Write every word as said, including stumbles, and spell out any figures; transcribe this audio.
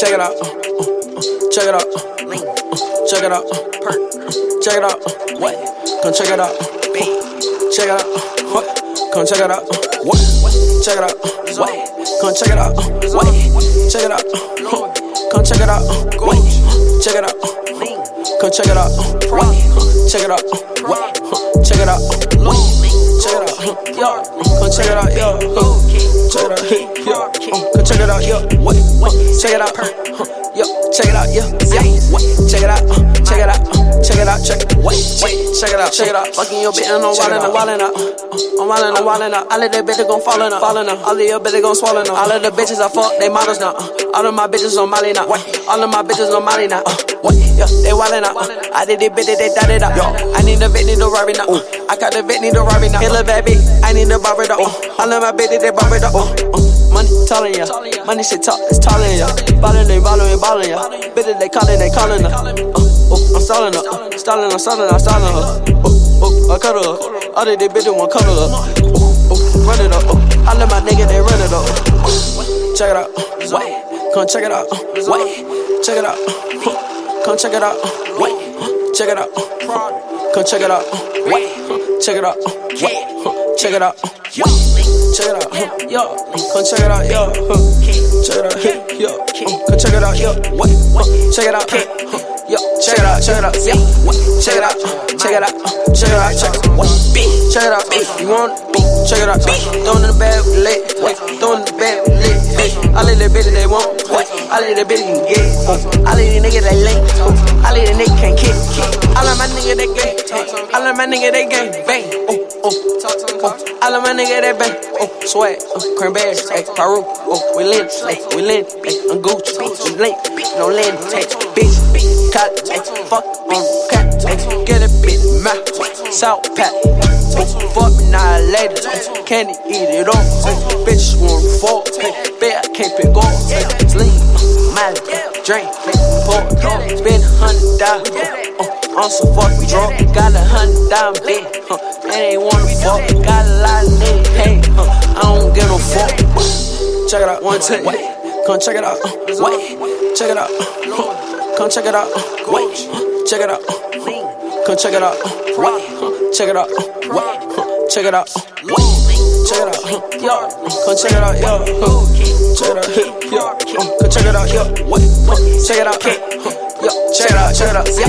Check it out. Uh, uh, uh, check it out. Uh, uh, check it out. Uh, uh, check it out. Uh, what? Come check it out. Uh, uh, check it out. Uh, what? Come check it out. Uh, what? Check it out. Uh, what? Come check it out. Uh, what? Check it out. Uh, uh, come check it out. Uh, what? Check it out. Uh, come check it out. Uh, what? Check it out. Uh, what? Check it out. Uh, what? Check it out. Uh, come check it out. Yeah. Uh, check it out. Yeah. Uh, come check it out. Yeah. What? Check it out. Uh, Yo, check it out, yo, yeah, what? Check it out, uh, check it out, uh, check it out, check it, wait, wait, check it out, check it out. Fucking your bitch and I'm wildin' up, wildin' up, I'm wildin' up, wildin' up. All of that bitches gon' fallin' up, fallin' up. All of your bitches gon' swallin' up. All of the bitches I fuck, they models now. Uh, all of my bitches on Molly now. All of my bitches on Molly now. Uh, what? Yo, they wildin' up. Uh, I did this bitch, they done it up. Yo, I need a vet, need a Rari now. Uh, I got the vet, need a Rari now. Hell of that bitch, I need a barber though. Uh, all of my bitches, they barber though. Uh, uh. Money tallin' ya, money shit talk, it's tallin' ya. Ballin', they ballin', ballin' ya. Bitches they callin', they callin' her. Uh, uh, I'm stallin' her. Uh, stallin', I'm stallin', I'm stallin' her. Uh, uh, I cuddle her. All of they bitches want cuddle her. Uh, uh, run it up. Uh, all of my niggas they run it up. Uh, uh, check it out. Uh, wait, come check it out. Uh, wait, check it out. Uh, come check it out. Uh, wait, uh, check it out. Uh, come check it out. Uh, wait, check it out. Uh, wait, uh, check it out. Uh, Yo, check it out, huh, yo, come check it out, yo, huh, check it out, huh, yo, uh, come check it out, yo, what, what, check it out, huh, yo, check it out, check it out, yeah, what, check it out, check it out, check it out, check it out, what, beat, check it out, beat, you want it, beat, check it out, beat, throw it in the bag, lit, what, throw it in the bag, lit, bitch, all of the bitches they want, what, all of the bitches can get, all of the niggas they late, all of the niggas can't kick, all of my niggas they gay, all of my niggas they gang bang, oh, oh, talk to them, talk to them. All of my niggas that bang, oh, swag, oh, cranberry, ay, Peru, oh, we lint, ay, we lint, ay, I'm Gucci, we lint, no lint, ay, bitch, cut, ay, fuck, on cat, ay, get a bit, my, salt, pat, ay, fuck, nah, ladies, ay, candy, eat it all, ay, bitch, want to fall, ay, bet I can't pick up, ay, sleep, my, drink, pour, spend a hundred dollars, uh, on some fucking drunk, got a hundred dollar bitch, huh, they ain't wanna fuck, got a lot. I need pay, huh? I don't give no fuck. Check it out, one take. Come check it out, uh, wait. Check it out, uh, come check it out, uh, wait. Check it out, uh, come check it out, uh, wait. Check it out, uh, wait. Check it out, uh, wait. Check it out, uh, yo. Come check it out, yo. Check it out, yo. Come check it out, yo. Wait. Check it out, yo. Check it out, check it out, check